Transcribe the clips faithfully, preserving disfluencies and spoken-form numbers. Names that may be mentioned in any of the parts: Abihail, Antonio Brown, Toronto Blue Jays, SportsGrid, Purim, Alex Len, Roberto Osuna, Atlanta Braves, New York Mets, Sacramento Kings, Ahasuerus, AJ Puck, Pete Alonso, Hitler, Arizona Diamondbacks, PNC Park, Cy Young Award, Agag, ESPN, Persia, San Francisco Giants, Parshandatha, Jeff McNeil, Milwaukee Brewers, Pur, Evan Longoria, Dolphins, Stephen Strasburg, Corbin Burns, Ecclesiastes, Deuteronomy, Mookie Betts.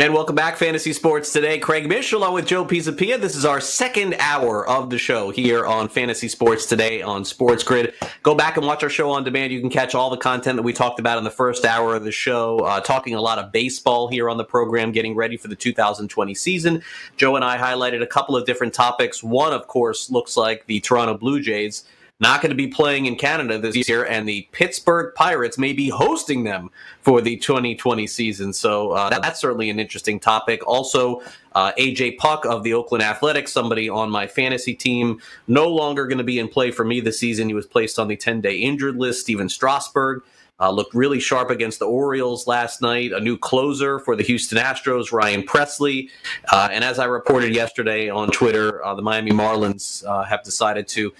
And welcome back, Fantasy Sports Today. Craig Mish, along with Joe Pisapia. This is our second hour of the show here on Fantasy Sports Today on Sports Grid. Go back and watch our show on demand. You can catch all the content that we talked about in the first hour of the show, uh, talking a lot of baseball here on the program, getting ready for the two thousand twenty season. Joe and I highlighted a couple of different topics. One, of course, looks like the Toronto Blue Jays not going to be playing in Canada this year, and the Pittsburgh Pirates may be hosting them for the twenty twenty season. So uh, that's certainly an interesting topic. Also, uh, A J Puck of the Oakland Athletics, somebody on my fantasy team, no longer going to be in play for me this season. He was placed on the ten-day injured list. Stephen Strasburg uh, looked really sharp against the Orioles last night. A new closer for the Houston Astros, Ryan Pressly. Uh, and as I reported yesterday on Twitter, uh, the Miami Marlins uh, have decided to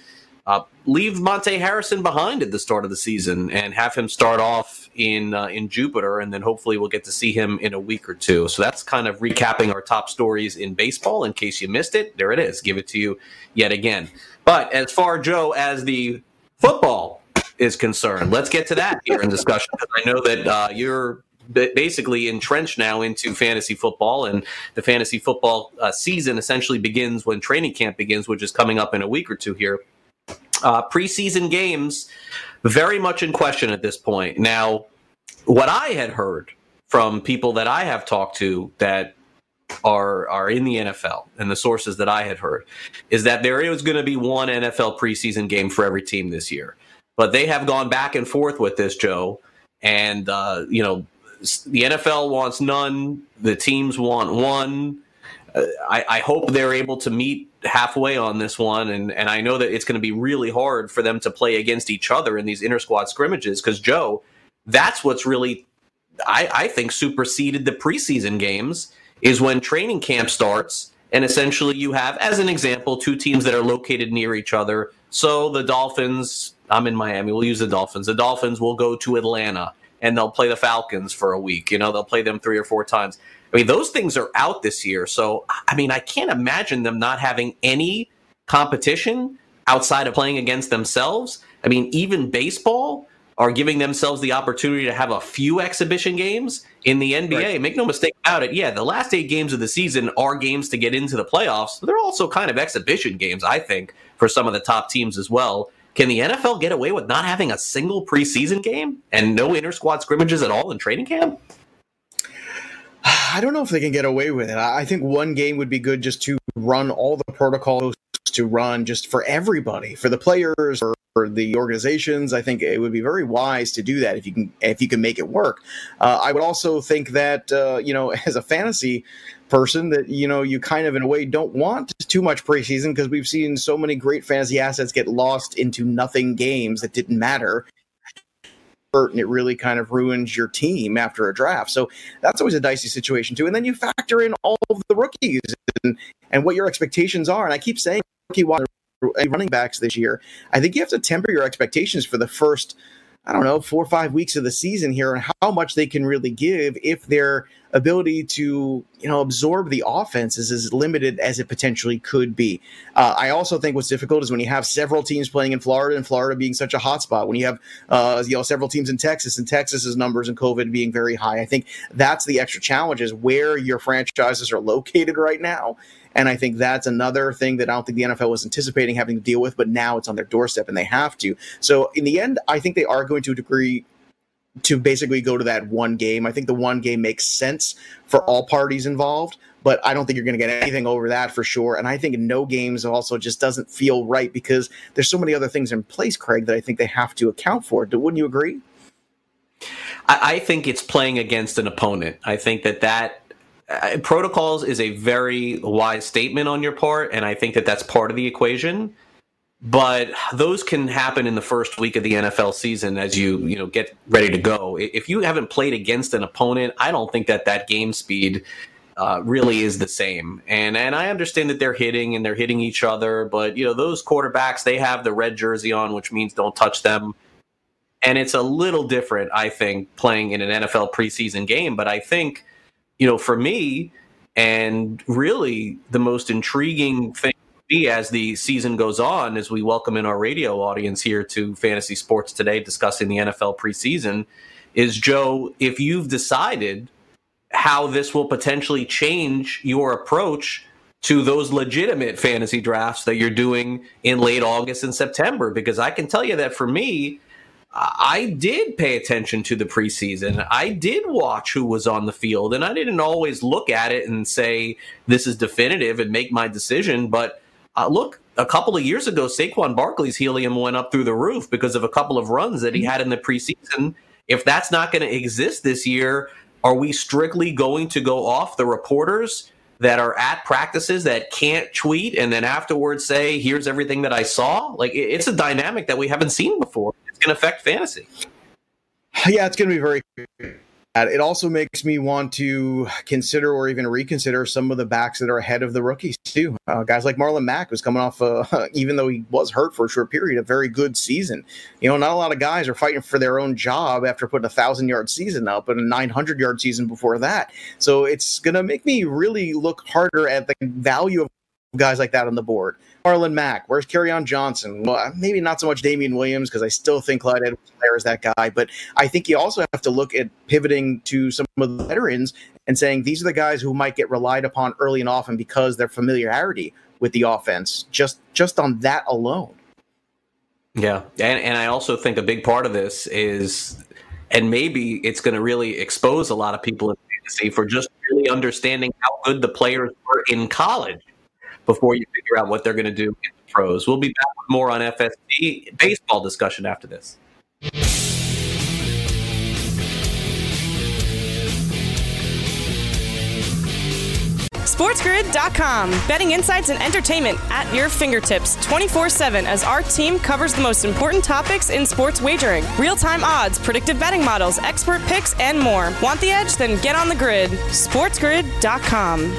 Uh, leave Monte Harrison behind at the start of the season and have him start off in uh, in Jupiter, and then hopefully we'll get to see him in a week or two. So that's kind of recapping our top stories in baseball. In case you missed it, there it is. Give it to you yet again. But as far, Joe, as the football is concerned, let's get to that here in discussion, because I know that uh, you're basically entrenched now into fantasy football, and the fantasy football uh, season essentially begins when training camp begins, which is coming up in a week or two here. Uh, preseason games, very much in question at this point. Now, what I had heard from people that I have talked to that are are in the N F L, and the sources that I had heard, is that there is going to be one N F L preseason game for every team this year. But they have gone back and forth with this, Joe, and uh, you know, the N F L wants none, the teams want one. Uh, I, I hope they're able to meet halfway on this one, and, and I know that it's going to be really hard for them to play against each other in these inter-squad scrimmages, because, Joe, that's what's really, I, I think, superseded the preseason games, is when training camp starts, and essentially you have, as an example, two teams that are located near each other. So the Dolphins, I'm in Miami, we'll use the Dolphins, the Dolphins will go to Atlanta, and they'll play the Falcons for a week. You know, they'll play them three or four times. I mean, those things are out this year. So, I mean, I can't imagine them not having any competition outside of playing against themselves. I mean, even baseball are giving themselves the opportunity to have a few exhibition games in the N B A. Right. Make no mistake about it. Yeah, the last eight games of the season are games to get into the playoffs, but they're also kind of exhibition games, I think, for some of the top teams as well. Can the N F L get away with not having a single preseason game and no inter-squad scrimmages at all in training camp? I don't know if they can get away with it. I think one game would be good just to run all the protocols to run just for everybody, for the players, for, for the organizations. I think it would be very wise to do that if you can if you can make it work. Uh, I would also think that, uh, you know, as a fantasy person, that, you know, you kind of in a way don't want too much preseason, because we've seen so many great fantasy assets get lost into nothing games that didn't matter. And it really kind of ruins your team after a draft. So that's always a dicey situation, too. And then you factor in all of the rookies and, and what your expectations are. And I keep saying rookie wide running backs this year. I think you have to temper your expectations for the first, I don't know, four or five weeks of the season here, and how much they can really give if their ability to, you know, absorb the offense is as limited as it potentially could be. Uh, I also think what's difficult is when you have several teams playing in Florida, and Florida being such a hot spot. When you have, uh, you know, several teams in Texas, and Texas's numbers and COVID being very high. I think that's the extra challenge, is where your franchises are located right now. And I think that's another thing that I don't think the N F L was anticipating having to deal with, but now it's on their doorstep and they have to. So in the end, I think they are going to a degree to basically go to that one game. I think the one game makes sense for all parties involved, but I don't think you're going to get anything over that for sure. And I think no games also just doesn't feel right, because there's so many other things in place, Craig, that I think they have to account for. Wouldn't you agree? I, I think it's playing against an opponent. I think that that Uh, protocols is a very wise statement on your part, and I think that that's part of the equation. But those can happen in the first week of the N F L season as you, you know, get ready to go. If you haven't played against an opponent, I don't think that that game speed uh, really is the same. And and I understand that they're hitting and they're hitting each other. But, you know, those quarterbacks, they have the red jersey on, which means don't touch them. And it's a little different, I think, playing in an N F L preseason game. But I think, you know, for me, and really the most intriguing thing as the season goes on, as we welcome in our radio audience here to Fantasy Sports Today discussing the N F L preseason, is, Joe, if you've decided how this will potentially change your approach to those legitimate fantasy drafts that you're doing in late August and September. Because I can tell you that for me, I did pay attention to the preseason. I did watch who was on the field, and I didn't always look at it and say, this is definitive and make my decision. But Uh, look, a couple of years ago, Saquon Barkley's helium went up through the roof because of a couple of runs that he had in the preseason. If that's not going to exist this year, are we strictly going to go off the reporters that are at practices that can't tweet and then afterwards say, here's everything that I saw? Like, it's a dynamic that we haven't seen before. It's going to affect fantasy. Yeah, it's going to be very bad. It also makes me want to consider or even reconsider some of the backs that are ahead of the rookies, too. Uh, guys like Marlon Mack was coming off, a, even though he was hurt for a short period, a very good season. You know, not a lot of guys are fighting for their own job after putting a one thousand-yard season up and a nine hundred-yard season before that. So it's going to make me really look harder at the value of guys like that on the board. Marlon Mack, where's Kerryon Johnson? Well, maybe not so much Damian Williams, because I still think Clyde Edwards-Helaire is that guy, but I think you also have to look at pivoting to some of the veterans and saying these are the guys who might get relied upon early and often because their familiarity with the offense, just just on that alone. Yeah, and, and I also think a big part of this is, and maybe it's going to really expose a lot of people in fantasy for just really understanding how good the players were in college before you figure out what they're going to do in the pros. We'll be back with more on F S D baseball discussion after this. SportsGrid dot com. Betting insights and entertainment at your fingertips twenty-four seven as our team covers the most important topics in sports wagering. Real-time odds, predictive betting models, expert picks, and more. Want the edge? Then get on the grid. SportsGrid dot com.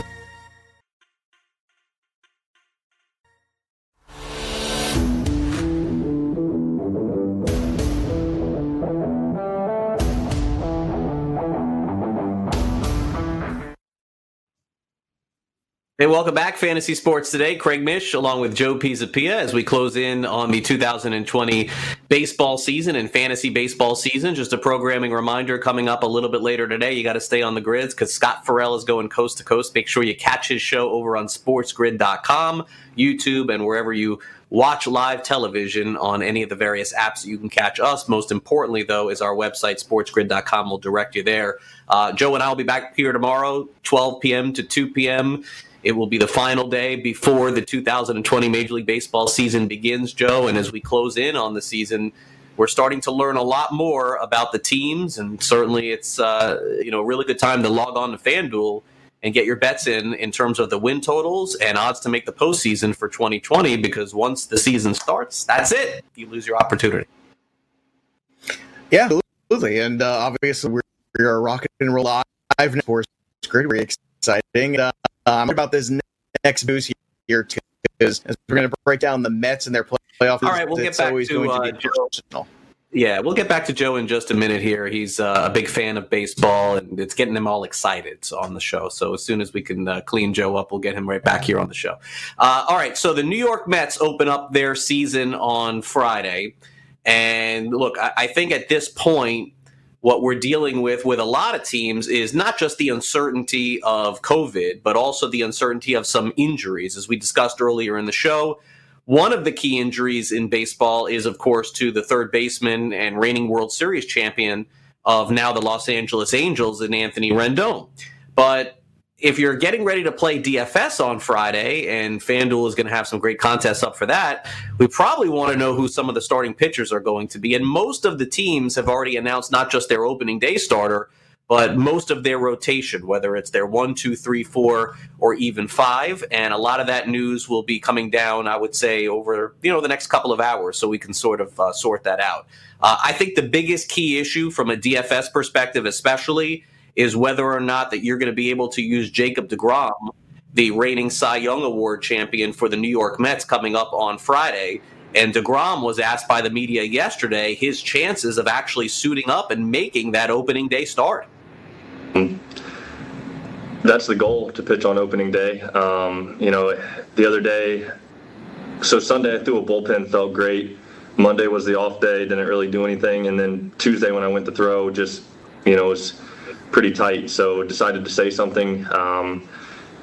Hey, welcome back, Fantasy Sports Today. Craig Mish along with Joe Pisapia as we close in on the two thousand twenty baseball season and fantasy baseball season. Just a programming reminder coming up a little bit later today. You got to stay on the grids because Scott Farrell is going coast to coast. Make sure you catch his show over on sports grid dot com, YouTube, and wherever you watch live television on any of the various apps that you can catch us. Most importantly, though, is our website, sports grid dot com. We'll direct you there. Uh, Joe and I will be back here tomorrow, twelve p.m. to two p.m. It will be the final day before the two thousand twenty Major League Baseball season begins, Joe. And as we close in on the season, we're starting to learn a lot more about the teams. And certainly it's uh, you know, a really good time to log on to FanDuel and get your bets in in terms of the win totals and odds to make the postseason for twenty twenty, because once the season starts, that's it. You lose your opportunity. Yeah, absolutely. And uh, obviously we're, we're rocking and roll live now for SportsGrid. We're exciting. Uh, I'm um, about this next boost here, too, because we're going to break down the Mets and their playoff. All right, we'll get back to, uh, to Joe. Yeah, we'll get back to Joe in just a minute here. He's uh, a big fan of baseball, and it's getting him all excited on the show. So as soon as we can uh, clean Joe up, we'll get him right back here on the show. Uh, all right, so the New York Mets open up their season on Friday. And, look, I, I think at this point, what we're dealing with with a lot of teams is not just the uncertainty of COVID, but also the uncertainty of some injuries. As we discussed earlier in the show, one of the key injuries in baseball is, of course, to the third baseman and reigning World Series champion of now the Los Angeles Angels in Anthony Rendon. But if you're getting ready to play D F S on Friday, and FanDuel is going to have some great contests up for that, we probably want to know who some of the starting pitchers are going to be. And most of the teams have already announced not just their opening day starter, but most of their rotation, whether it's their one, two, three, four, or even five. And a lot of that news will be coming down, I would say, over, you know, the next couple of hours, so we can sort of uh, sort that out. Uh, I think the biggest key issue from a D F S perspective, especially, is whether or not that you're going to be able to use Jacob DeGrom, the reigning Cy Young Award champion for the New York Mets, coming up on Friday. And DeGrom was asked by the media yesterday his chances of actually suiting up and making that opening day start. That's the goal, to pitch on opening day. Um, you know, the other day, so Sunday I threw a bullpen, felt great. Monday was the off day, didn't really do anything. And then Tuesday when I went to throw, just, you know, it was pretty tight. So decided to say something um,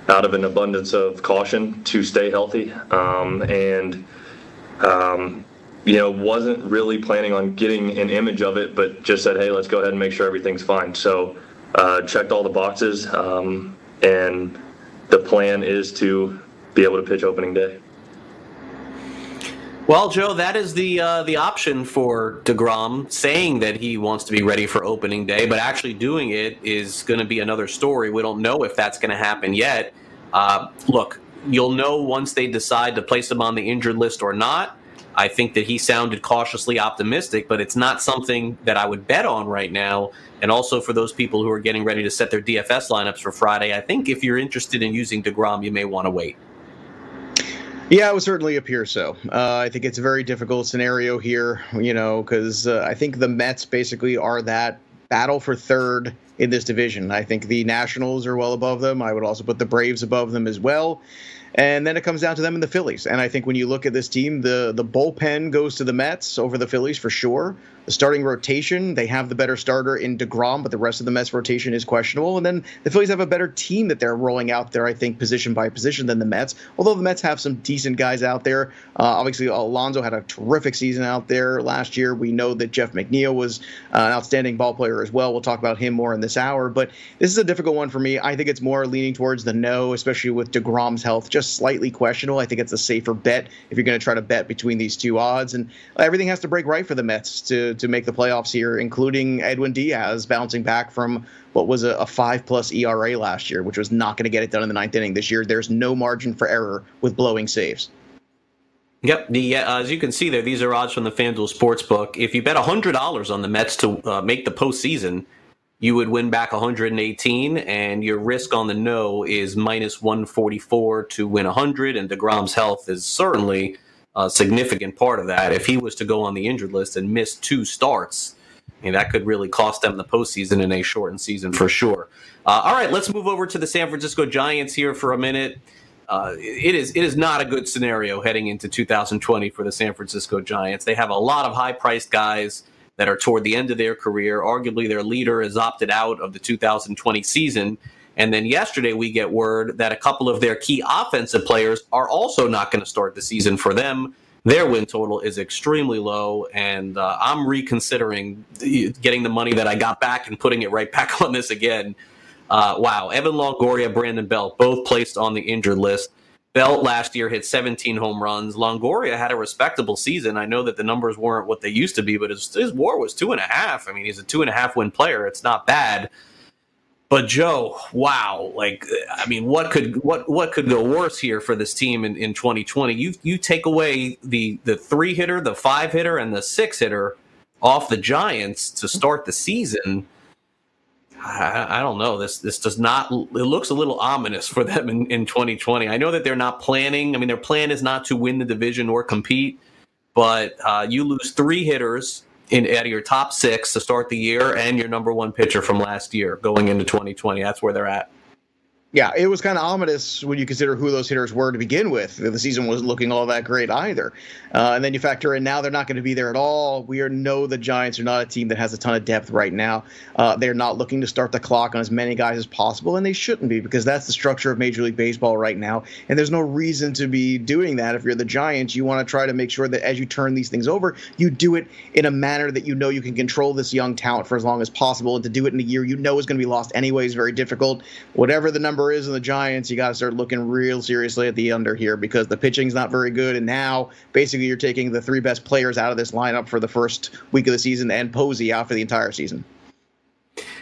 out of an abundance of caution to stay healthy. Um, and, um, you know, wasn't really planning on getting an image of it, but just said, hey, let's go ahead and make sure everything's fine. So Uh, checked all the boxes, um, and the plan is to be able to pitch opening day. Well, Joe, that is the uh, the option for DeGrom, saying that he wants to be ready for opening day, but actually doing it is going to be another story. We don't know if that's going to happen yet. Uh, look, you'll know once they decide to place him on the injured list or not. I think that he sounded cautiously optimistic, but it's not something that I would bet on right now. And also for those people who are getting ready to set their D F S lineups for Friday, I think if you're interested in using DeGrom, you may want to wait. Yeah, it would certainly appear so. Uh, I think it's a very difficult scenario here, you know, because uh, I think the Mets basically are that battle for third in this division. I think the Nationals are well above them. I would also put the Braves above them as well. And then it comes down to them and the Phillies. And I think when you look at this team, the, the bullpen goes to the Mets over the Phillies for sure. The starting rotation, they have the better starter in DeGrom, but the rest of the Mets rotation is questionable. And then the Phillies have a better team that they're rolling out there, I think, position by position than the Mets, although the Mets have some decent guys out there. Uh, obviously, Alonso had a terrific season out there last year. We know that Jeff McNeil was uh, an outstanding ball player as well. We'll talk about him more in this hour. But this is a difficult one for me. I think it's more leaning towards the no, especially with DeGrom's health just slightly questionable. I think it's a safer bet if you're going to try to bet between these two odds. And everything has to break right for the Mets to to make the playoffs here, including Edwin Diaz bouncing back from what was a, a five-plus E R A last year, which was not going to get it done in the ninth inning. This year, there's no margin for error with blowing saves. Yep. The, uh, as you can see there, these are odds from the FanDuel Sportsbook. If you bet one hundred dollars on the Mets to uh, make the postseason, you would win back one hundred eighteen, and your risk on the no is minus one forty-four to win one hundred, and DeGrom's health is certainly a significant part of that. If he was to go on the injured list and miss two starts, I mean, that could really cost them the postseason in a shortened season for sure. Uh, all right, let's move over to the San Francisco Giants here for a minute. Uh, it is it is not a good scenario heading into two thousand twenty for the San Francisco Giants. They have a lot of high-priced guys that are toward the end of their career. Arguably, their leader has opted out of the two thousand twenty season. And then yesterday we get word that a couple of their key offensive players are also not going to start the season for them. Their win total is extremely low, and uh, I'm reconsidering getting the money that I got back and putting it right back on this again. Uh, wow. Evan Longoria, Brandon Belt, both placed on the injured list. Belt last year hit seventeen home runs. Longoria had a respectable season. I know that the numbers weren't what they used to be, but his, his WAR was two and a half. I mean, he's a two and a half win player. It's not bad. But Joe, wow! Like, I mean, what could what what could go worse here for this team in, in twenty twenty? You you take away the the three hitter, the five hitter, and the six hitter off the Giants to start the season. I, I don't know. This this does not. It looks a little ominous for them in, in twenty twenty. I know that they're not planning. I mean, their plan is not to win the division or compete. But uh, you lose three hitters in out of your top six to start the year, and your number one pitcher from last year going into twenty twenty. That's where they're at. Yeah, it was kind of ominous when you consider who those hitters were to begin with. The season wasn't looking all that great either. Uh, and then you factor in now they're not going to be there at all. We are, know the Giants are not a team that has a ton of depth right now. Uh, they're not looking to start the clock on as many guys as possible, and they shouldn't be because that's the structure of Major League Baseball right now. And there's no reason to be doing that. If you're the Giants, you want to try to make sure that as you turn these things over, you do it in a manner that you know you can control this young talent for as long as possible. And to do it in a year you know is going to be lost anyway is very difficult. Whatever the number is in the Giants, you got to start looking real seriously at the under here because the pitching's not very good. And now, basically, you're taking the three best players out of this lineup for the first week of the season and Posey out for the entire season.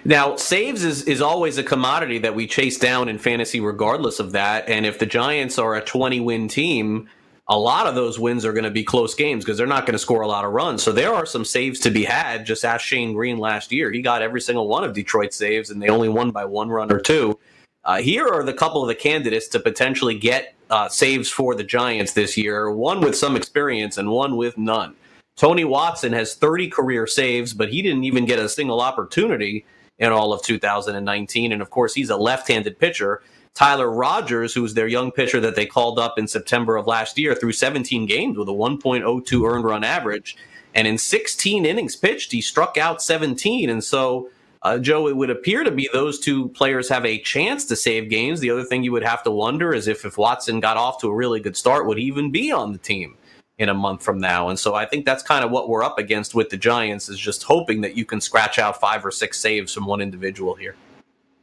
Now, saves is, is always a commodity that we chase down in fantasy regardless of that. And if the Giants are a twenty-win team, a lot of those wins are going to be close games because they're not going to score a lot of runs. So there are some saves to be had. Just ask Shane Green last year. He got every single one of Detroit's saves, and they only won by one run or two. Uh, here are the couple of the candidates to potentially get uh, saves for the Giants this year, one with some experience and one with none. Tony Watson has thirty career saves, but he didn't even get a single opportunity in all of two thousand nineteen. And, of course, he's a left-handed pitcher. Tyler Rogers, who's their young pitcher that they called up in September of last year, threw seventeen games with a one point oh two earned run average. And in sixteen innings pitched, he struck out seventeen. And so, uh, Joe, it would appear to be those two players have a chance to save games. The other thing you would have to wonder is if, if Watson got off to a really good start, would he even be on the team in a month from now? And so I think that's kind of what we're up against with the Giants, is just hoping that you can scratch out five or six saves from one individual here.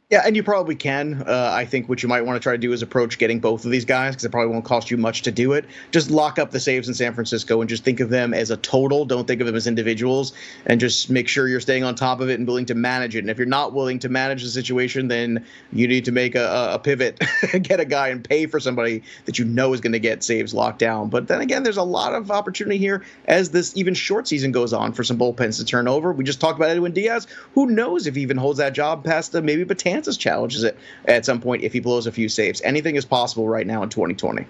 Yeah, and you probably can. Uh, I think what you might want to try to do is approach getting both of these guys, because it probably won't cost you much to do it. Just lock up the saves in San Francisco and just think of them as a total. Don't think of them as individuals, and just make sure you're staying on top of it and willing to manage it. And if you're not willing to manage the situation, then you need to make a, a pivot, get a guy and pay for somebody that you know is going to get saves locked down. But then again, there's a lot of opportunity here as this even short season goes on for some bullpens to turn over. We just talked about Edwin Diaz. Who knows if he even holds that job past the maybe Batanzas challenges it at some point if he blows a few saves. Anything is possible right now in twenty twenty.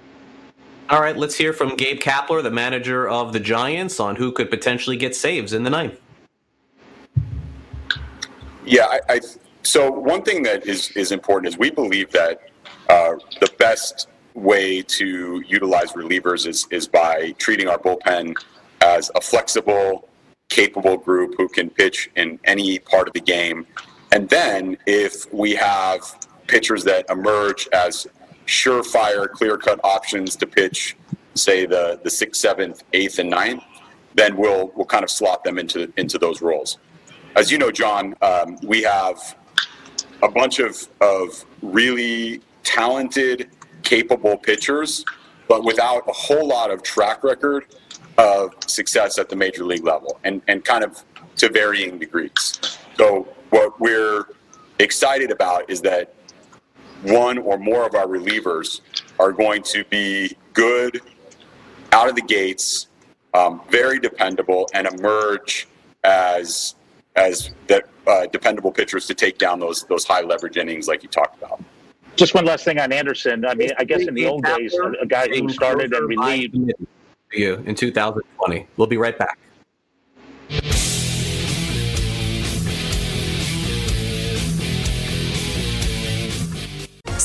All right, let's hear from Gabe Kapler, the manager of the Giants, on who could potentially get saves in the ninth. Yeah, I, I so one thing that is, is important is we believe that uh, the best way to utilize relievers is, is by treating our bullpen as a flexible, capable group who can pitch in any part of the game. And then if we have pitchers that emerge as surefire, clear-cut options to pitch, say, the the sixth, seventh, eighth, and ninth, then we'll we'll kind of slot them into into those roles. As you know, John, um, we have a bunch of, of really talented, capable pitchers, but without a whole lot of track record of success at the major league level, and, and kind of to varying degrees. So what we're excited about is that one or more of our relievers are going to be good out of the gates, um, very dependable, and emerge as as that uh, dependable pitchers to take down those those high leverage innings like you talked about. Just one last thing on Anderson. I mean, I guess in the old days, a guy who started and relieved you in two thousand twenty. We'll be right back.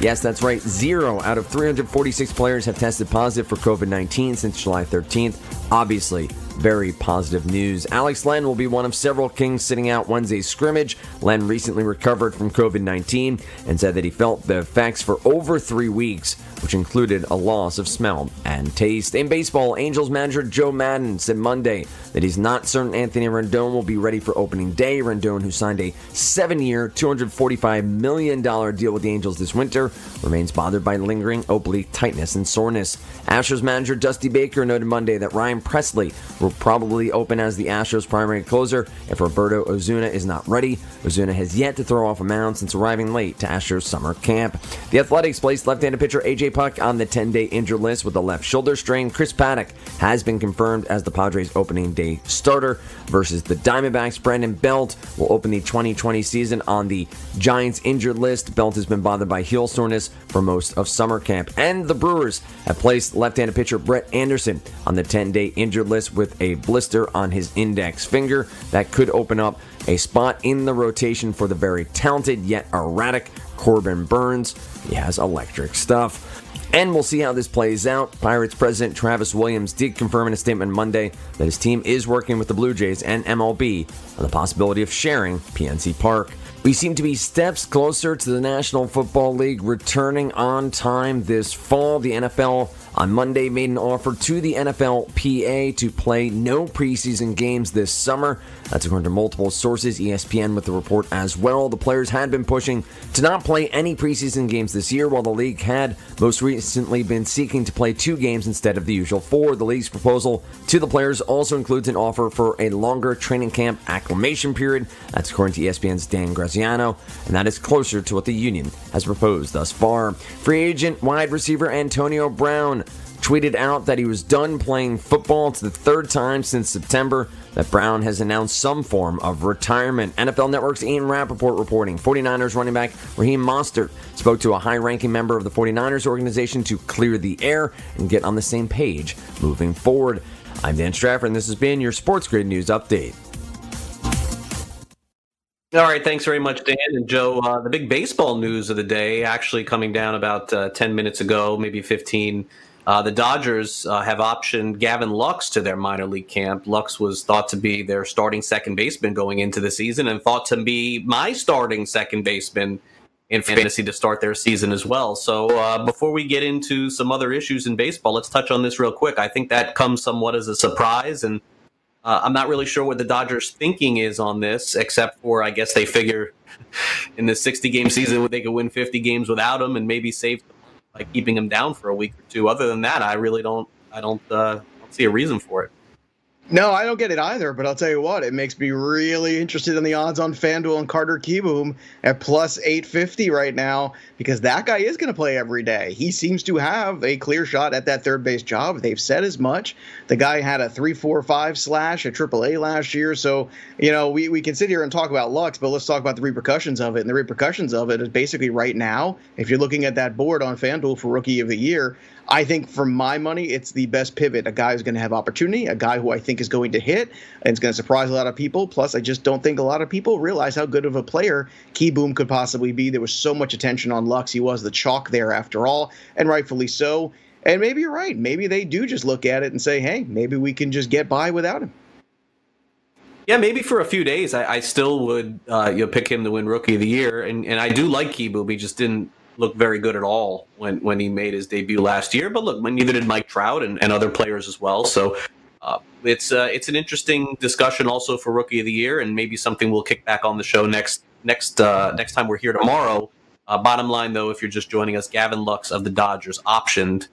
Yes, that's right. Zero out of three hundred forty-six players have tested positive for COVID nineteen since July thirteenth. Obviously, very positive news. Alex Len will be one of several Kings sitting out Wednesday's scrimmage. Len recently recovered from COVID nineteen and said that he felt the effects for over three weeks, which included a loss of smell and taste. In baseball, Angels manager Joe Madden said Monday that he's not certain Anthony Rendon will be ready for opening day. Rendon, who signed a seven-year, two hundred forty-five million dollars deal with the Angels this winter, remains bothered by lingering oblique tightness and soreness. Astros manager Dusty Baker noted Monday that Ryan Pressly will probably open as the Astros' primary closer if Roberto Osuna is not ready. Osuna has yet to throw off a mound since arriving late to Astros' summer camp. The Athletics placed left-handed pitcher A J Puck on the ten-day injured list with a left shoulder strain. Chris Paddock has been confirmed as the Padres' opening day starter versus the Diamondbacks. Brandon Belt will open the twenty twenty season on the Giants' injured list. Belt has been bothered by heel soreness for most of summer camp. And the Brewers have placed left-handed pitcher Brett Anderson on the ten-day injured list with a blister on his index finger. That could open up a spot in the rotation for the very talented yet erratic Corbin Burns. He has electric stuff. And we'll see how this plays out. Pirates president Travis Williams did confirm in a statement Monday that his team is working with the Blue Jays and M L B on the possibility of sharing P N C Park. We seem to be steps closer to the National Football League returning on time this fall. The N F L on Monday made an offer to the N F L P A to play no preseason games this summer. That's according to multiple sources, E S P N with the report as well. The players had been pushing to not play any preseason games this year, while the league had most recently been seeking to play two games instead of the usual four. The league's proposal to the players also includes an offer for a longer training camp acclimation period. That's according to E S P N's Dan Graziano, and that is closer to what the union has proposed thus far. Free agent wide receiver Antonio Brown tweeted out that he was done playing football. It's the third time since September that Brown has announced some form of retirement. N F L Network's Ian Rappaport reporting forty-niners running back Raheem Mostert spoke to a high-ranking member of the forty-niners organization to clear the air and get on the same page moving forward. I'm Dan Strafford, and this has been your Sports Grid News Update. All right, thanks very much, Dan and Joe. Uh, the big baseball news of the day actually coming down about uh, ten minutes ago, maybe fifteen. Uh, the Dodgers uh, have optioned Gavin Lux to their minor league camp. Lux was thought to be their starting second baseman going into the season and thought to be my starting second baseman in fantasy to start their season as well. So uh, before we get into some other issues in baseball, let's touch on this real quick. I think that comes somewhat as a surprise, and Uh, I'm not really sure what the Dodgers' thinking is on this, except for I guess they figure in the sixty-game season they could win fifty games without him and maybe save them by keeping him down for a week or two. Other than that, I really don't, I don't, uh, don't see a reason for it. No, I don't get it either, but I'll tell you what, it makes me really interested in the odds on FanDuel and Carter Kieboom at plus eight fifty right now, because that guy is going to play every day. He seems to have a clear shot at that third base job. They've said as much. The guy had a three four five slash at triple A last year, so you know we, we can sit here and talk about Lux, but let's talk about the repercussions of it. And the repercussions of it is basically right now, if you're looking at that board on FanDuel for Rookie of the Year, I think for my money, it's the best pivot. A guy who's going to have opportunity, a guy who I think is going to hit, and it's going to surprise a lot of people. Plus, I just don't think a lot of people realize how good of a player Kieboom could possibly be. There was so much attention on Lux. He was the chalk there after all, and rightfully so. And maybe you're right. Maybe they do just look at it and say, hey, maybe we can just get by without him. Yeah, maybe for a few days, I, I still would uh, you know, pick him to win Rookie of the Year. And, and I do like Kieboom. He just didn't look very good at all when, when he made his debut last year. But look, neither did Mike Trout and, and other players as well. So uh, it's uh, it's an interesting discussion also for Rookie of the Year, and maybe something we'll kick back on the show next next uh, next time we're here tomorrow. Uh, bottom line, though, if you're just joining us, Gavin Lux of the Dodgers optioned,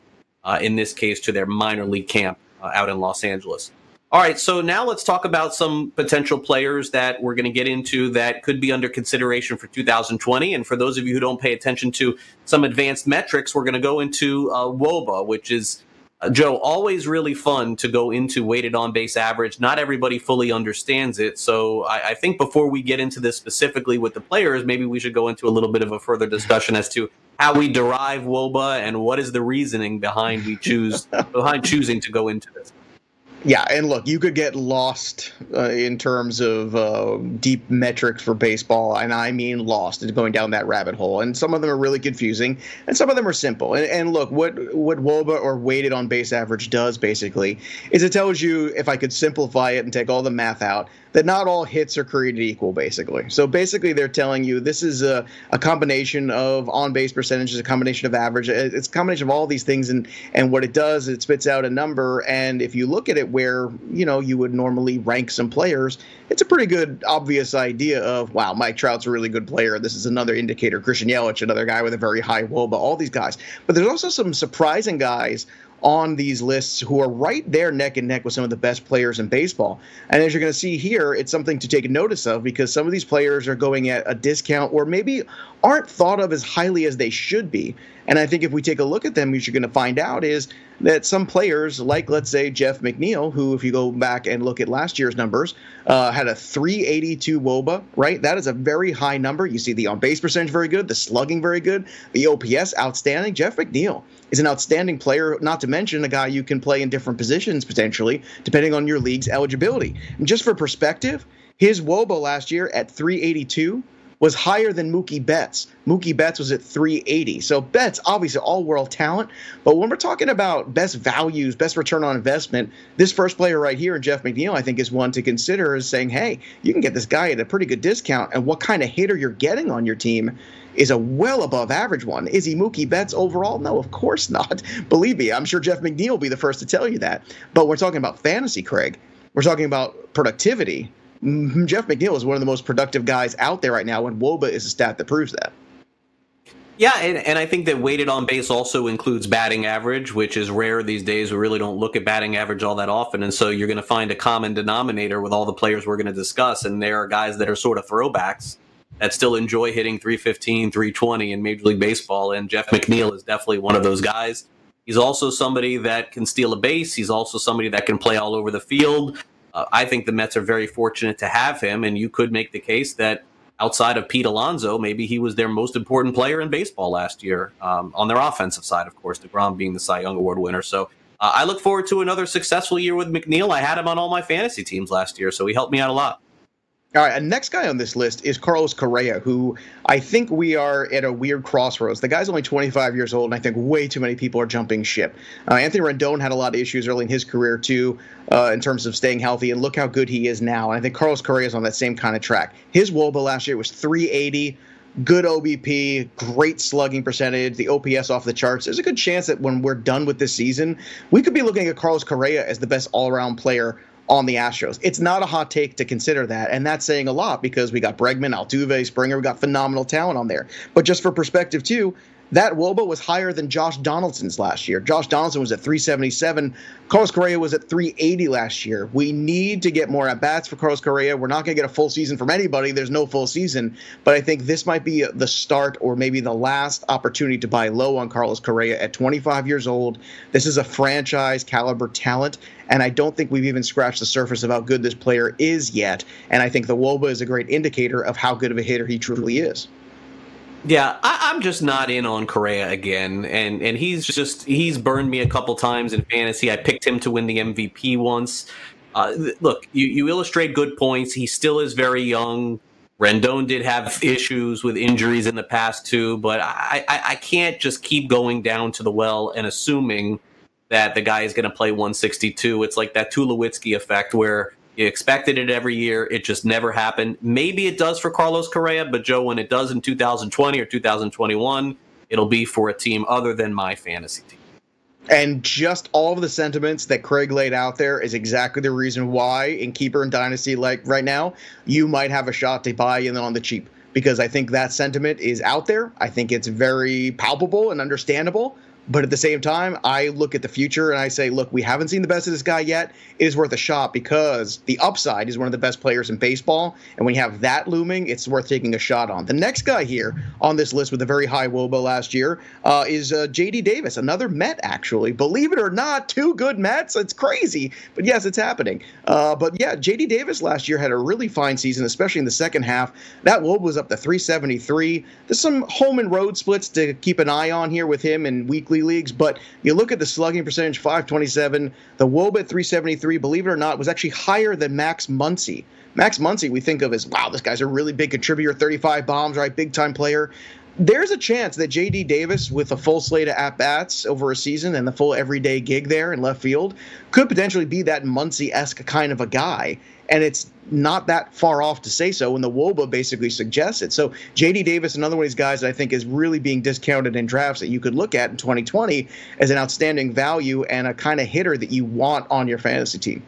uh, in this case, to their minor league camp uh, out in Los Angeles. All right, so now let's talk about some potential players that we're going to get into that could be under consideration for two thousand twenty. And for those of you who don't pay attention to some advanced metrics, we're going to go into uh, WOBA, which is, uh, Joe, always really fun to go into weighted on-base average. Not everybody fully understands it. So I, I think before we get into this specifically with the players, maybe we should go into a little bit of a further discussion as to how we derive WOBA and what is the reasoning behind we choose behind choosing to go into this. Yeah, and look, you could get lost uh, in terms of uh, deep metrics for baseball, and I mean lost in going down that rabbit hole. And some of them are really confusing, and some of them are simple. And, and look, what, what WOBA or weighted on base average does basically is it tells you, if I could simplify it and take all the math out, that not all hits are created equal, basically. So basically they're telling you this is a, a combination of on-base percentages, a combination of average. It's a combination of all these things, and, and what it does, it spits out a number, and if you look at it where, you know, you would normally rank some players, it's a pretty good, obvious idea of, wow, Mike Trout's a really good player. This is another indicator. Christian Yelich, another guy with a very high WOBA, all these guys. But there's also some surprising guys on these lists who are right there neck and neck with some of the best players in baseball. And as you're going to see here, it's something to take notice of, because some of these players are going at a discount or maybe aren't thought of as highly as they should be. And I think if we take a look at them, what you're going to find out is that some players, like, let's say, Jeff McNeil, who, if you go back and look at last year's numbers, uh, had a three eighty-two WOBA, right? That is a very high number. You see the on-base percentage very good, the slugging very good, the O P S outstanding. Jeff McNeil is an outstanding player, not to mention a guy you can play in different positions potentially, depending on your league's eligibility. And just for perspective, his WOBA last year at three eighty-two was higher than Mookie Betts. Mookie Betts was at three eighty. So Betts, obviously, all-world talent. But when we're talking about best values, best return on investment, this first player right here, Jeff McNeil, I think is one to consider as saying, hey, you can get this guy at a pretty good discount, and what kind of hitter you're getting on your team is a well above average one. Is he Mookie Betts overall? No, of course not. Believe me, I'm sure Jeff McNeil will be the first to tell you that. But we're talking about fantasy, Craig. We're talking about productivity. Jeff McNeil is one of the most productive guys out there right now, and WOBA is a stat that proves that. Yeah, and, and I think that weighted on base also includes batting average, which is rare these days. We really don't look at batting average all that often, and so you're going to find a common denominator with all the players we're going to discuss, and there are guys that are sort of throwbacks that still enjoy hitting three fifteen, three twenty in Major League Baseball, and Jeff McNeil is definitely one of those guys. He's also somebody that can steal a base. He's also somebody that can play all over the field. Uh, I think the Mets are very fortunate to have him, and you could make the case that outside of Pete Alonso, maybe he was their most important player in baseball last year um, on their offensive side, of course, DeGrom being the Cy Young Award winner. So uh, I look forward to another successful year with McNeil. I had him on all my fantasy teams last year, so he helped me out a lot. All right, and next guy on this list is Carlos Correa, who I think we are at a weird crossroads. The guy's only twenty-five years old, and I think way too many people are jumping ship. Uh, Anthony Rendon had a lot of issues early in his career, too, uh, in terms of staying healthy, and look how good he is now. And I think Carlos Correa is on that same kind of track. His WOBA last year was three eighty. Good O B P, great slugging percentage, the O P S off the charts. There's a good chance that when we're done with this season, we could be looking at Carlos Correa as the best all-around player on the Astros. It's not a hot take to consider that, and that's saying a lot because we got Bregman, Altuve, Springer, we got phenomenal talent on there. But just for perspective, too, that WOBA was higher than Josh Donaldson's last year. Josh Donaldson was at three seventy-seven. Carlos Correa was at three eighty last year. We need to get more at-bats for Carlos Correa. We're not going to get a full season from anybody. There's no full season. But I think this might be the start or maybe the last opportunity to buy low on Carlos Correa at twenty-five years old. This is a franchise-caliber talent, and I don't think we've even scratched the surface of how good this player is yet. And I think the WOBA is a great indicator of how good of a hitter he truly is. Yeah, I, I'm just not in on Correa again, and and he's just he's burned me a couple times in fantasy. I picked him to win the M V P once. Uh, look, you, you illustrate good points. He still is very young. Rendon did have issues with injuries in the past too, but I, I, I can't just keep going down to the well and assuming that the guy is going to play one sixty-two. It's like that Tulowitzki effect where you expected it every year. It just never happened. Maybe it does for Carlos Correa, but, Joe, when it does in two thousand twenty or two thousand twenty-one, it'll be for a team other than my fantasy team. And just all of the sentiments that Craig laid out there is exactly the reason why in Keeper and Dynasty, like right now, you might have a shot to buy in on the cheap because I think that sentiment is out there. I think it's very palpable and understandable. But at the same time, I look at the future and I say, look, we haven't seen the best of this guy yet. It is worth a shot because the upside is one of the best players in baseball. And when you have that looming, it's worth taking a shot on. The next guy here on this list with a very high WOBA last year uh, is uh, J D Davis, another Met, actually. Believe it or not, two good Mets. It's crazy. But yes, it's happening. Uh, but yeah, J D Davis last year had a really fine season, especially in the second half. That WOBA was up to three seventy-three. There's some home and road splits to keep an eye on here with him in weekly leagues, but you look at the slugging percentage, five twenty-seven, the WOBA at three seventy-three, believe it or not, was actually higher than Max Muncy. Max Muncy we think of as, wow, this guy's a really big contributor, thirty-five bombs, right, big-time player. There's a chance that J D Davis, with a full slate of at-bats over a season and the full everyday gig there in left field, could potentially be that Muncy-esque kind of a guy. And it's not that far off to say so when the WOBA basically suggests it. So J D Davis, another one of these guys that I think is really being discounted in drafts that you could look at in twenty twenty as an outstanding value and a kind of hitter that you want on your fantasy team.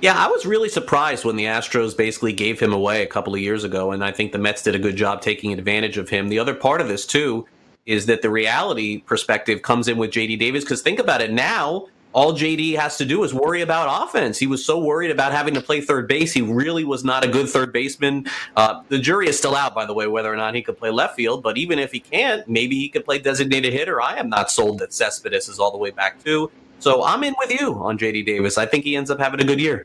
Yeah, I was really surprised when the Astros basically gave him away a couple of years ago, and I think the Mets did a good job taking advantage of him. The other part of this, too, is that the reality perspective comes in with J D Davis, because think about it now, all J D has to do is worry about offense. He was so worried about having to play third base. He really was not a good third baseman. Uh, the jury is still out, by the way, whether or not he could play left field, but even if he can't, maybe he could play designated hitter. I am not sold that Cespedes is all the way back, too. So I'm in with you on J D Davis. I think he ends up having a good year.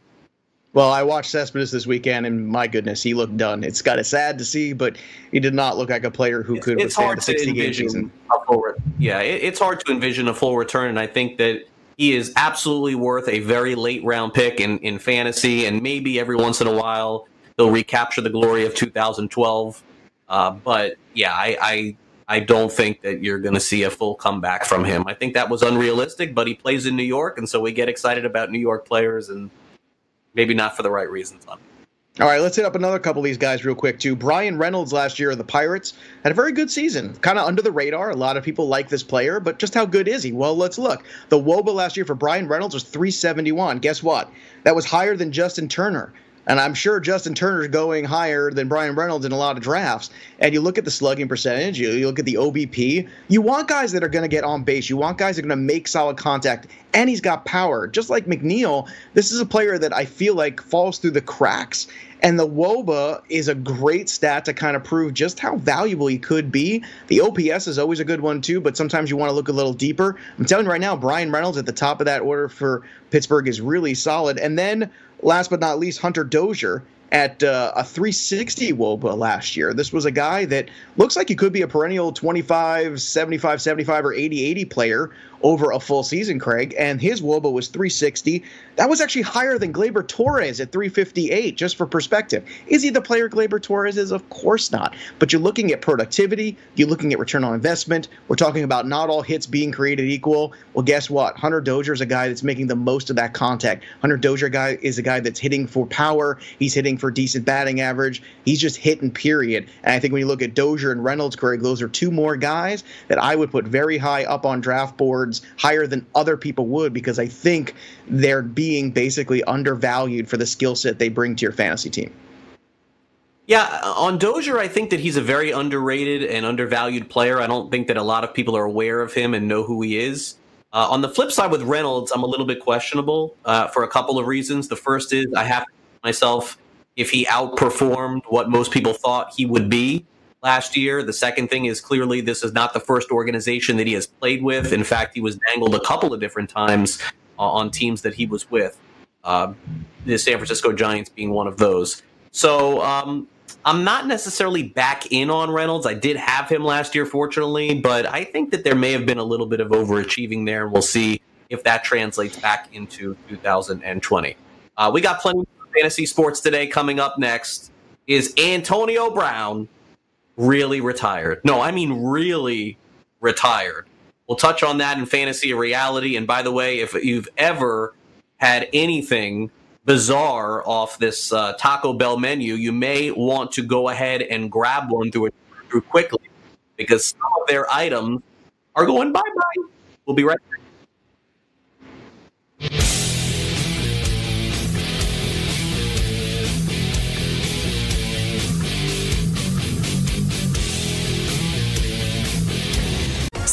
Well, I watched Cespedes this weekend, and my goodness, he looked done. It's kind of sad to see, but he did not look like a player who could withstand the sixty-game season. Yeah, it's hard to envision a full return, and I think that he is absolutely worth a very late-round pick in, in fantasy, and maybe every once in a while he'll recapture the glory of two thousand twelve Uh, but yeah, I, I I don't think that you're going to see a full comeback from him. I think that was unrealistic, but he plays in New York, and so we get excited about New York players, and maybe not for the right reasons. All right, let's hit up another couple of these guys real quick, too. Brian Reynolds last year of the Pirates had a very good season, kind of under the radar. A lot of people like this player, but just how good is he? Well, let's look. The W O B A last year for Brian Reynolds was three seventy-one. Guess what? That was higher than Justin Turner. And I'm sure Justin Turner's going higher than Brian Reynolds in a lot of drafts. And you look at the slugging percentage, you, you look at the O B P. You want guys that are going to get on base. You want guys that are going to make solid contact. And he's got power. Just like McNeil, this is a player that I feel like falls through the cracks. And the W O B A is a great stat to kind of prove just how valuable he could be. The O P S is always a good one, too, but sometimes you want to look a little deeper. I'm telling you right now, Brian Reynolds at the top of that order for Pittsburgh is really solid. And then, last but not least, Hunter Dozier at uh, a three sixty W O B A last year. This was a guy that looks like he could be a perennial twenty-five, seventy-five, seventy-five, or eighty, eighty player over a full season, Craig, and his W O B A was three sixty. That was actually higher than Gleyber Torres at three fifty-eight, just for perspective. Is he the player Gleyber Torres is? Of course not. But you're looking at productivity. You're looking at return on investment. We're talking about not all hits being created equal. Well, guess what? Hunter Dozier is a guy that's making the most of that contact. Hunter Dozier guy is a guy that's hitting for power. He's hitting for decent batting average. He's just hitting, period. And I think when you look at Dozier and Reynolds, Craig, those are two more guys that I would put very high up on draft boards, higher than other people would, because I think they're being basically undervalued for the skill set they bring to your fantasy team. Yeah, on Dozier, I think that he's a very underrated and undervalued player. I don't think that a lot of people are aware of him and know who he is. Uh, on the flip side with Reynolds, I'm a little bit questionable uh, for a couple of reasons. The first is I have to ask myself if he outperformed what most people thought he would be last year. The second thing is clearly this is not the first organization that he has played with. In fact, he was dangled a couple of different times uh, on teams that he was with, uh, the San Francisco Giants being one of those. So um, I'm not necessarily back in on Reynolds. I did have him last year, fortunately, but I think that there may have been a little bit of overachieving there. We'll see if that translates back into two thousand twenty. Uh, we got plenty of fantasy sports today. Coming up next is Antonio Brown. Really retired. No, I mean really retired. We'll touch on that in fantasy reality. And by the way, if you've ever had anything bizarre off this uh, Taco Bell menu, you may want to go ahead and grab one through it through quickly, because some of their items are going bye-bye. We'll be right back.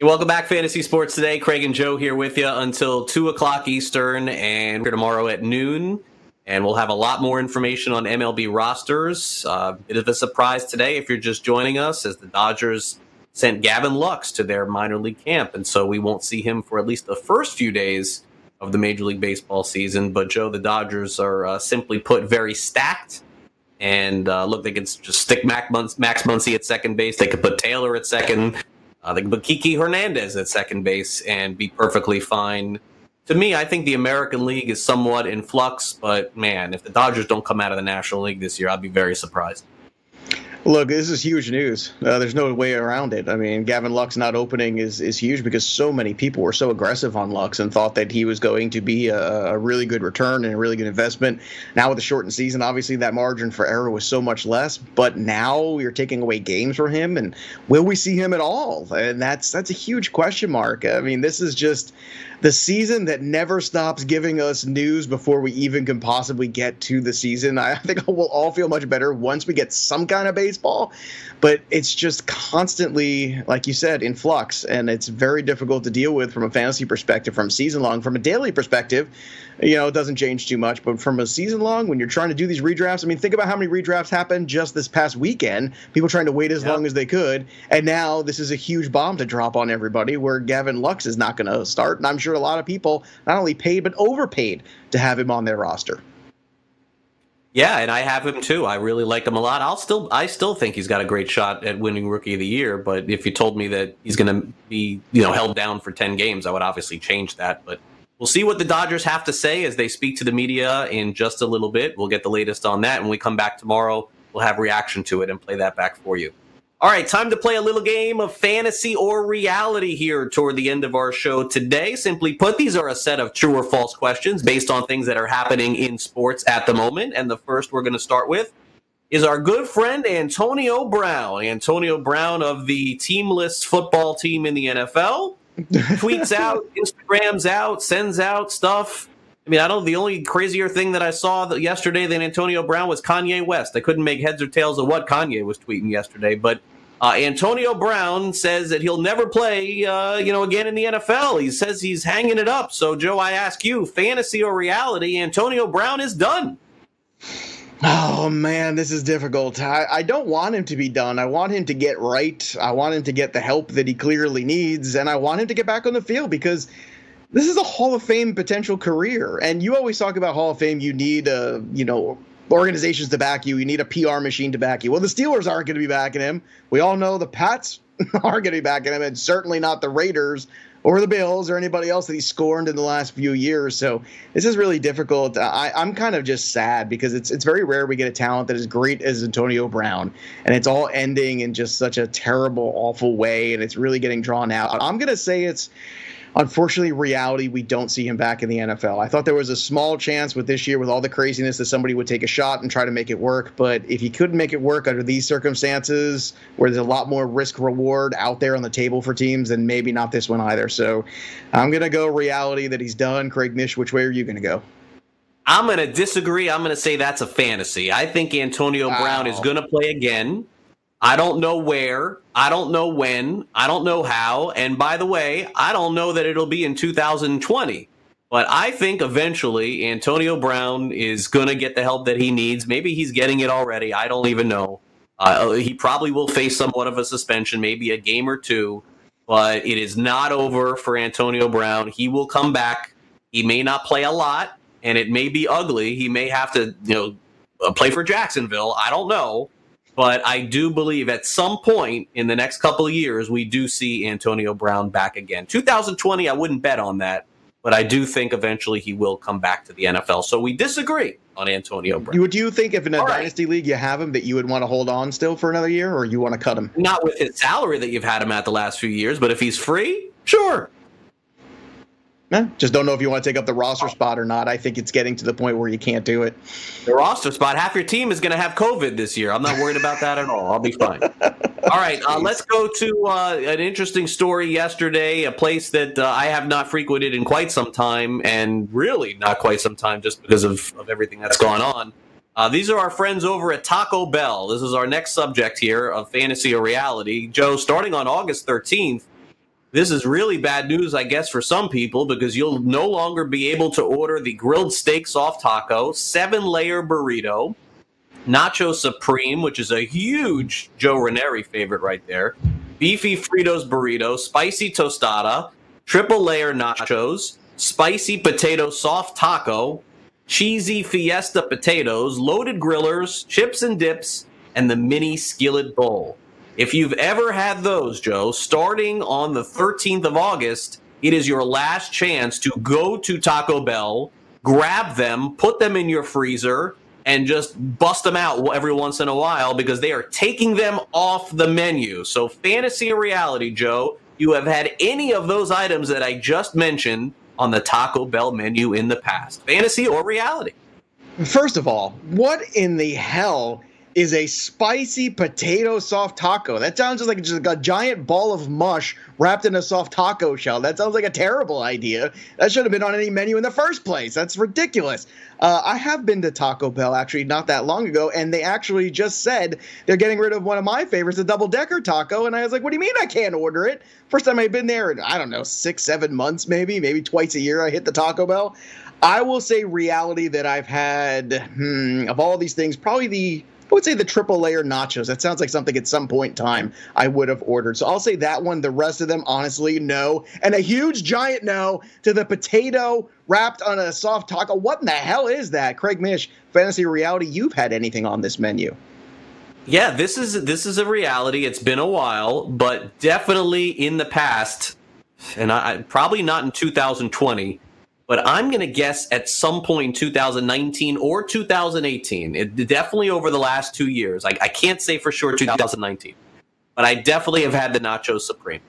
Welcome back, Fantasy Sports Today. Craig and Joe here with you until two o'clock Eastern, and we're tomorrow at noon. And we'll have a lot more information on M L B rosters. Uh, bit of a surprise today if you're just joining us, as the Dodgers sent Gavin Lux to their minor league camp. And so we won't see him for at least the first few days of the Major League Baseball season. But, Joe, the Dodgers are uh, simply put very stacked. And, uh, look, they can just stick Max Muncy at second base. They could put Taylor at second. Uh, they can put Kiki Hernandez at second base and be perfectly fine. To me, I think the American League is somewhat in flux, but, man, if the Dodgers don't come out of the National League this year, I'd be very surprised. Look, this is huge news. Uh, there's no way around it. I mean, Gavin Lux not opening is, is huge, because so many people were so aggressive on Lux and thought that he was going to be a, a really good return and a really good investment. Now with the shortened season, obviously that margin for error was so much less, but now you're taking away games from him, and will we see him at all? And that's that's a huge question mark. I mean, this is just the season that never stops giving us news before we even can possibly get to the season. I think we'll all feel much better once we get some kind of baseball. baseball, but it's just constantly, like you said, in flux, and it's very difficult to deal with from a fantasy perspective, from season long. From a daily perspective, you know, it doesn't change too much, but from a season long, when you're trying to do these redrafts, I mean, think about how many redrafts happened just this past weekend, people trying to wait as yep. long as they could, and now this is a huge bomb to drop on everybody where Gavin Lux is not going to start, and I'm sure a lot of people not only paid but overpaid to have him on their roster. Yeah, and I have him too. I really like him a lot. I'll still, I still think he's got a great shot at winning Rookie of the Year. But if you told me that he's going to be, you know, held down for ten games, I would obviously change that. But we'll see what the Dodgers have to say as they speak to the media in just a little bit. We'll get the latest on that when we come back tomorrow. We'll have reaction to it and play that back for you. All right, time to play a little game of fantasy or reality here toward the end of our show today. Simply put, these are a set of true or false questions based on things that are happening in sports at the moment. And the first we're going to start with is our good friend Antonio Brown. Antonio Brown of the teamless football team in the N F L tweets out, Instagrams out, sends out stuff. I mean, I don't. The only crazier thing that I saw that yesterday than Antonio Brown was Kanye West. I couldn't make heads or tails of what Kanye was tweeting yesterday, but uh, Antonio Brown says that he'll never play, uh, you know, again in the N F L. He says he's hanging it up. So, Joe, I ask you, fantasy or reality? Antonio Brown is done. Oh, man, this is difficult. I, I don't want him to be done. I want him to get right. I want him to get the help that he clearly needs, and I want him to get back on the field because this is a Hall of Fame potential career, and you always talk about Hall of Fame. You need, uh, you know, organizations to back you. You need a P R machine to back you. Well, the Steelers aren't going to be backing him. We all know the Pats aren't going to be backing him, and certainly not the Raiders or the Bills or anybody else that he scorned in the last few years. So this is really difficult. I, I'm kind of just sad because it's it's very rare we get a talent that is great as Antonio Brown, and it's all ending in just such a terrible, awful way, and it's really getting drawn out. I'm going to say it's, unfortunately, reality, we don't see him back in the N F L. I thought there was a small chance with this year, with all the craziness, that somebody would take a shot and try to make it work. But if he couldn't make it work under these circumstances, where there's a lot more risk reward out there on the table for teams, then maybe not this one either. So I'm going to go reality that he's done. Craig Mish, which way are you going to go? I'm going to disagree. I'm going to say that's a fantasy. I think Antonio wow. Brown is going to play again. I don't know where, I don't know when, I don't know how, and by the way, I don't know that it'll be in two thousand twenty, but I think eventually Antonio Brown is going to get the help that he needs. Maybe he's getting it already. I don't even know. Uh, he probably will face somewhat of a suspension, maybe a game or two, but it is not over for Antonio Brown. He will come back. He may not play a lot, and it may be ugly. He may have to, you know, play for Jacksonville. I don't know. But I do believe at some point in the next couple of years, we do see Antonio Brown back again. two thousand twenty, I wouldn't bet on that, but I do think eventually he will come back to the N F L. So we disagree on Antonio Brown. Would you think if in a All dynasty right. league you have him that you would want to hold on still for another year, or you want to cut him? Not with his salary that you've had him at the last few years, but if he's free, sure. Eh, just don't know if you want to take up the roster spot or not. I think it's getting to the point where you can't do it. The roster spot, half your team is going to have COVID this year. I'm not worried about that at all. I'll be fine. All right, uh, let's go to uh, an interesting story yesterday, a place that uh, I have not frequented in quite some time, and really not quite some time just because of, of everything that's gone on. Uh, these are our friends over at Taco Bell. This is our next subject here of fantasy or reality. Joe, starting on August thirteenth, this is really bad news, I guess, for some people, because you'll no longer be able to order the grilled steak soft taco, seven-layer burrito, nacho supreme, which is a huge Joe Ranieri favorite right there, beefy Fritos burrito, spicy tostada, triple-layer nachos, spicy potato soft taco, cheesy fiesta potatoes, loaded grillers, chips and dips, and the mini skillet bowl. If you've ever had those, Joe, starting on the thirteenth of August, it is your last chance to go to Taco Bell, grab them, put them in your freezer, and just bust them out every once in a while because they are taking them off the menu. So fantasy or reality, Joe, you have had any of those items that I just mentioned on the Taco Bell menu in the past. Fantasy or reality? First of all, what in the hell is a spicy potato soft taco. That sounds just like just a giant ball of mush wrapped in a soft taco shell. That sounds like a terrible idea. That should have been on any menu in the first place. That's ridiculous. Uh, I have been to Taco Bell, actually, not that long ago, and they actually just said they're getting rid of one of my favorites, a double-decker taco, and I was like, what do you mean I can't order it? First time I've been there in, I don't know, six, seven months maybe, maybe twice a year I hit the Taco Bell. I will say reality that I've had, hmm, of all these things, probably the, I would say the triple layer nachos. That sounds like something at some point in time I would have ordered. So I'll say that one. The rest of them, honestly, no. And a huge giant no to the potato wrapped on a soft taco. What in the hell is that? Craig Mish, Fantasy Reality, you've had anything on this menu? Yeah, this is this is a reality. It's been a while, but definitely in the past, and I probably not in two thousand twenty, but I'm going to guess at some point in two thousand nineteen or two thousand eighteen. It, definitely over the last two years. I, I can't say for sure two thousand nineteen, but I definitely have had the Nacho Supreme.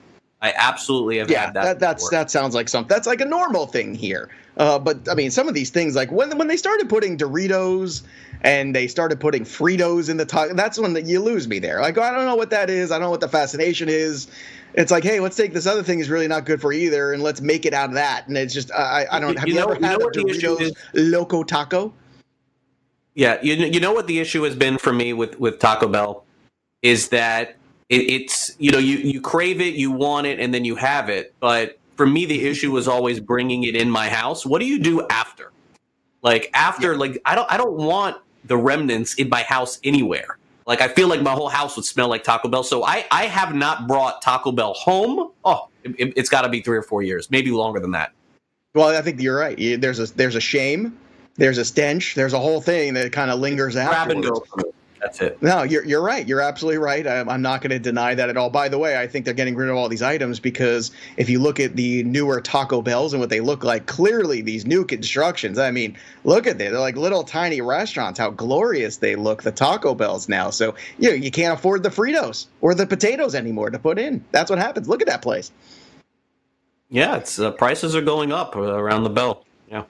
I absolutely have yeah, had that. Yeah, that, that's that sounds like something. That's like a normal thing here. Uh, but I mean, some of these things, like when when they started putting Doritos and they started putting Fritos in the taco, that's when the, you lose me there. Like, I don't know what that is. I don't know what the fascination is. It's like, hey, let's take this other thing is really not good for either, and let's make it out of that. And it's just, I, I don't. Have you, you know, ever had you know a Doritos Loco Taco? Yeah, you you know what the issue has been for me with with Taco Bell is that. It's, you know, you, you crave it, you want it, and then you have it. But for me, the issue was always bringing it in my house. What do you do after? Like after, yeah. like I don't I don't want the remnants in my house anywhere. Like I feel like my whole house would smell like Taco Bell. So I, I have not brought Taco Bell home. Oh, it, it's got to be three or four years, maybe longer than that. Well, I think you're right. There's a there's a shame. There's a stench. There's a whole thing that kind of lingers afterwards. Grab and go. That's it. No, you're you're right. You're absolutely right. I'm, I'm not going to deny that at all. By the way, I think they're getting rid of all these items because if you look at the newer Taco Bells and what they look like, clearly these new constructions. I mean, look at them. They're like little tiny restaurants. How glorious they look, the Taco Bells now. So you know, you can't afford the Fritos or the potatoes anymore to put in. That's what happens. Look at that place. Yeah, it's uh, prices are going up around the bell. Yeah.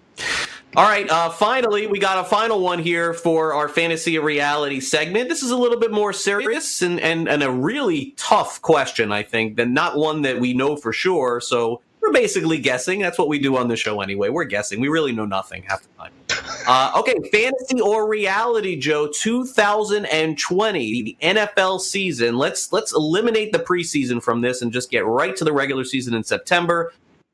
All right, uh, finally, we got a final one here for our Fantasy Reality segment. This is a little bit more serious and, and, and a really tough question, I think, than not one that we know for sure. So we're basically guessing. That's what we do on the show anyway. We're guessing. We really know nothing half the time. Uh, okay, fantasy or reality, Joe, two thousand twenty, the N F L season. Let's, let's eliminate the preseason from this and just get right to the regular season in September.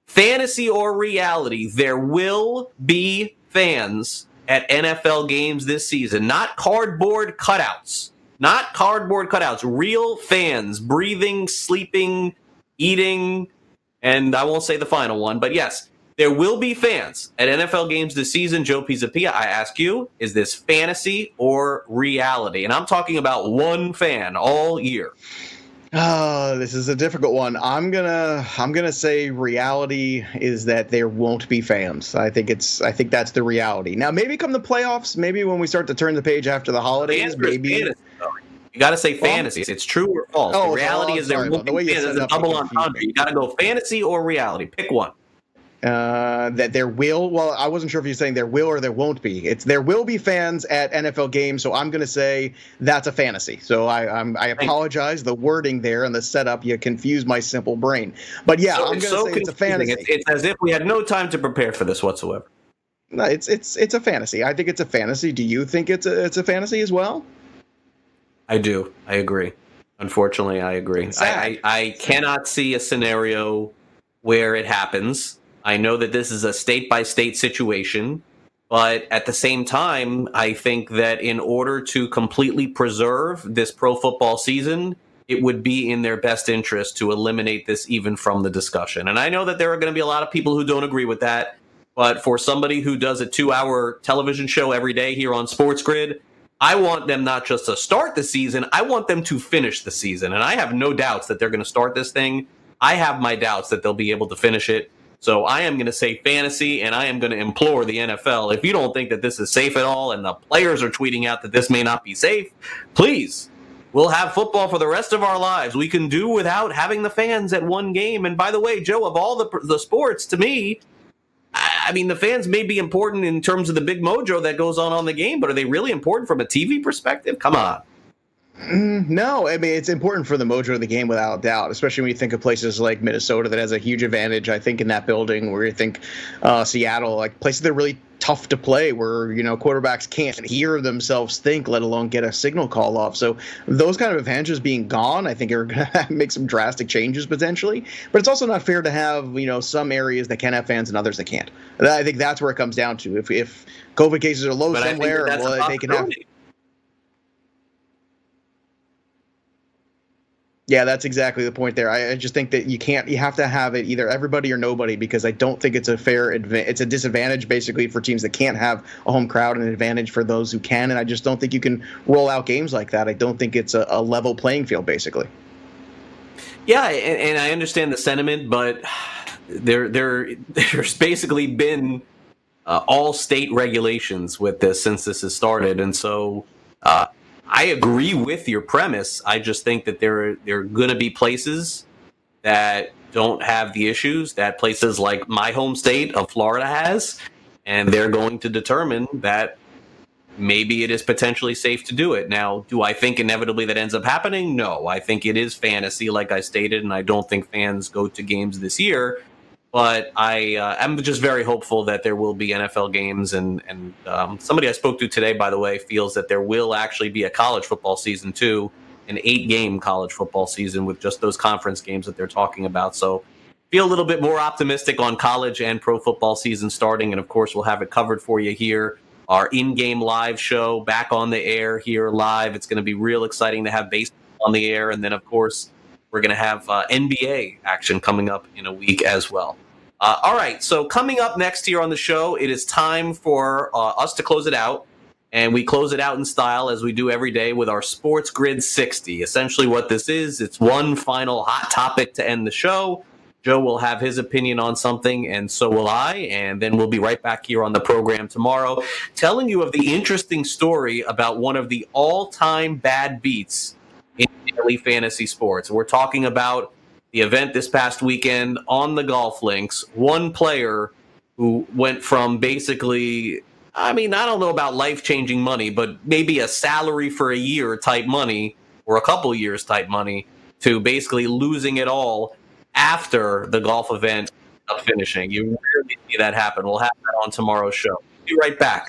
Fantasy or reality, there will be fans at N F L games this season. Not cardboard cutouts. Not cardboard cutouts. Real fans breathing, sleeping, eating, and I won't say the final one, but yes, there will be fans at N F L games this season. Joe Pisapia, I ask you, is this fantasy or reality? And I'm talking about one fan all year. Oh, this is a difficult one. I'm gonna, I'm gonna say reality is that there won't be fans. I think it's, I think that's the reality. Now, maybe come the playoffs, maybe when we start to turn the page after the holidays, maybe. Fantasy, you got to say fantasy. Well, it's true or false. Oh, the reality oh, is there won't be fans. It's a double entendre. You got to go fantasy or reality. Pick one. Uh, that there will. Well, I wasn't sure if you're saying there will or there won't be. It's there will be fans at N F L games, so I'm going to say that's a fantasy. So I I'm, I apologize. The wording there and the setup, you confused my simple brain. But yeah, so I'm going to so say confusing. It's a fantasy. It's, it's as if we had no time to prepare for this whatsoever. No, it's it's it's a fantasy. I think it's a fantasy. Do you think it's a it's a fantasy as well? I do. I agree. Unfortunately, I agree. I, I I cannot see a scenario where it happens. I know that this is a state-by-state situation, but at the same time, I think that in order to completely preserve this pro football season, it would be in their best interest to eliminate this even from the discussion. And I know that there are going to be a lot of people who don't agree with that, but for somebody who does a two-hour television show every day here on SportsGrid, I want them not just to start the season, I want them to finish the season. And I have no doubts that they're going to start this thing. I have my doubts that they'll be able to finish it. So I am going to say fantasy, and I am going to implore the N F L, if you don't think that this is safe at all and the players are tweeting out that this may not be safe, please, we'll have football for the rest of our lives. We can do without having the fans at one game. And by the way, Joe, of all the the sports, to me, I, I mean, the fans may be important in terms of the big mojo that goes on on the game, but are they really important from a T V perspective? Come on. No, I mean, it's important for the mojo of the game without a doubt, especially when you think of places like Minnesota that has a huge advantage, I think, in that building, where you think uh, Seattle, like places that are really tough to play where, you know, quarterbacks can't hear themselves think, let alone get a signal call off. So those kind of advantages being gone, I think are going to make some drastic changes potentially. But it's also not fair to have, you know, some areas that can have fans and others that can't. And I think that's where it comes down to. If if COVID cases are low but somewhere, that well, they can have. Yeah, that's exactly the point there. I, I just think that you can't, you have to have it either everybody or nobody, because I don't think it's a fair, adva- it's a disadvantage basically for teams that can't have a home crowd and an advantage for those who can. And I just don't think you can roll out games like that. I don't think it's a, a level playing field basically. Yeah, and, and I understand the sentiment, but there, there, there's basically been uh, all state regulations with this since this has started. And so, uh, I agree with your premise. I just think that there are, there are going to be places that don't have the issues that places like my home state of Florida has, and they're going to determine that maybe it is potentially safe to do it. Now, do I think inevitably that ends up happening? No, I think it is fantasy, like I stated, and I don't think fans go to games this year. But I, uh, I'm just very hopeful that there will be N F L games. And, and um, somebody I spoke to today, by the way, feels that there will actually be a college football season, too, an eight-game college football season with just those conference games that they're talking about. So feel a little bit more optimistic on college and pro football season starting. And, of course, we'll have it covered for you here. Our in-game live show back on the air here live. It's going to be real exciting to have baseball on the air. And then, of course, we're going to have uh, N B A action coming up in a week as well. Uh, all right, so coming up next here on the show, it is time for uh, us to close it out, and we close it out in style as we do every day with our Sports Grid sixty. Essentially what this is, it's one final hot topic to end the show. Joe will have his opinion on something, and so will I, and then we'll be right back here on the program tomorrow telling you of the interesting story about one of the all-time bad beats in daily fantasy sports. We're talking about the event this past weekend on the golf links, one player who went from basically, I mean, I don't know about life-changing money, but maybe a salary for a year type money or a couple years type money to basically losing it all after the golf event of finishing. You rarely see that happen. We'll have that on tomorrow's show. Be right back.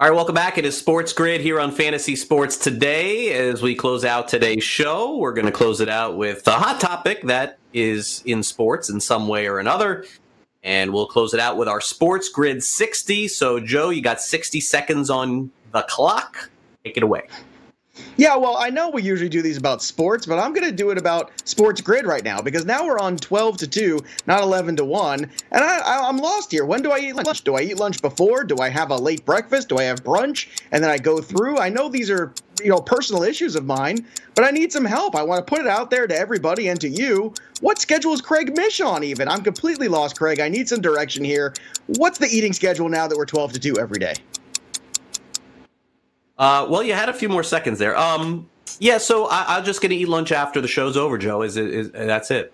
All right, welcome back. It is Sports Grid here on Fantasy Sports Today. As we close out today's show, we're going to close it out with a hot topic that is in sports in some way or another. And we'll close it out with our Sports Grid sixty. So, Joe, you got sixty seconds on the clock. Take it away. Yeah, well, I know we usually do these about sports, but I'm going to do it about Sports Grid right now because now we're on twelve to two, not eleven to one, and I, I, I'm lost here. When do I eat lunch? Do I eat lunch before? Do I have a late breakfast? Do I have brunch? And then I go through. I know these are, you know, personal issues of mine, but I need some help. I want to put it out there to everybody and to you. What schedule is Craig Mish on even? I'm completely lost, Craig. I need some direction here. What's the eating schedule now that we're twelve to two every day? Uh, well, you had a few more seconds there. Um, yeah, so I, I'm just going to eat lunch after the show's over, Joe. Is it? Is, that's it.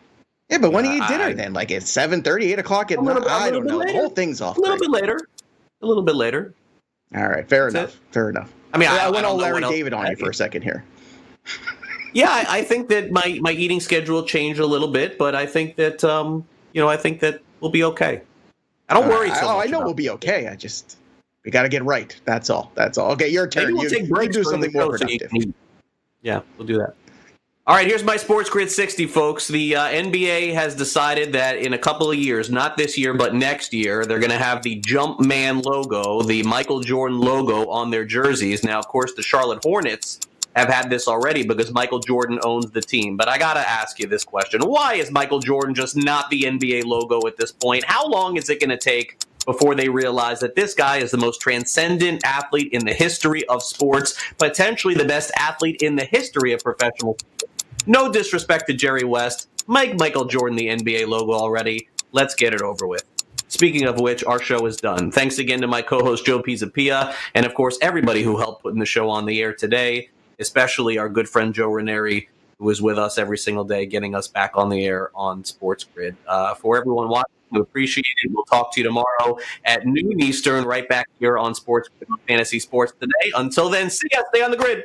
Yeah, but when uh, do you eat dinner I, then? Like at seven thirty, eight o'clock at night? I don't know. Later. The whole thing's off. A little Craig. bit later. A little bit later. All right, fair that's enough. It. Fair enough. I mean, I, I, I went all Larry David on you for a second here. Yeah, I, I think that my, my eating schedule changed a little bit, but I think that, um, you know, I think that we'll be okay. I don't uh, worry. I, so oh, much I know about. We'll be okay. I just... We got to get right. That's all. That's all. Okay, your turn. Maybe we'll you take breaks you do something more productive. Yeah, we'll do that. All right, here's my Sports Grid sixty, folks. The uh, N B A has decided that in a couple of years, not this year, but next year, they're going to have the Jumpman logo, the Michael Jordan logo on their jerseys. Now, of course, the Charlotte Hornets have had this already because Michael Jordan owns the team. But I got to ask you this question. Why is Michael Jordan just not the N B A logo at this point? How long is it going to take before they realize that this guy is the most transcendent athlete in the history of sports, potentially the best athlete in the history of professional sports? No disrespect to Jerry West. Make Michael Jordan the N B A logo already. Let's get it over with. Speaking of which, our show is done. Thanks again to my co-host, Joe Pisapia, and, of course, everybody who helped putting the show on the air today, especially our good friend Joe Ranieri, who is with us every single day getting us back on the air on Sports Grid. Uh, for everyone watching, we appreciate it. We'll talk to you tomorrow at noon Eastern, right back here on Sports Grid on Fantasy Sports Today. Until then, see ya. Stay on the grid.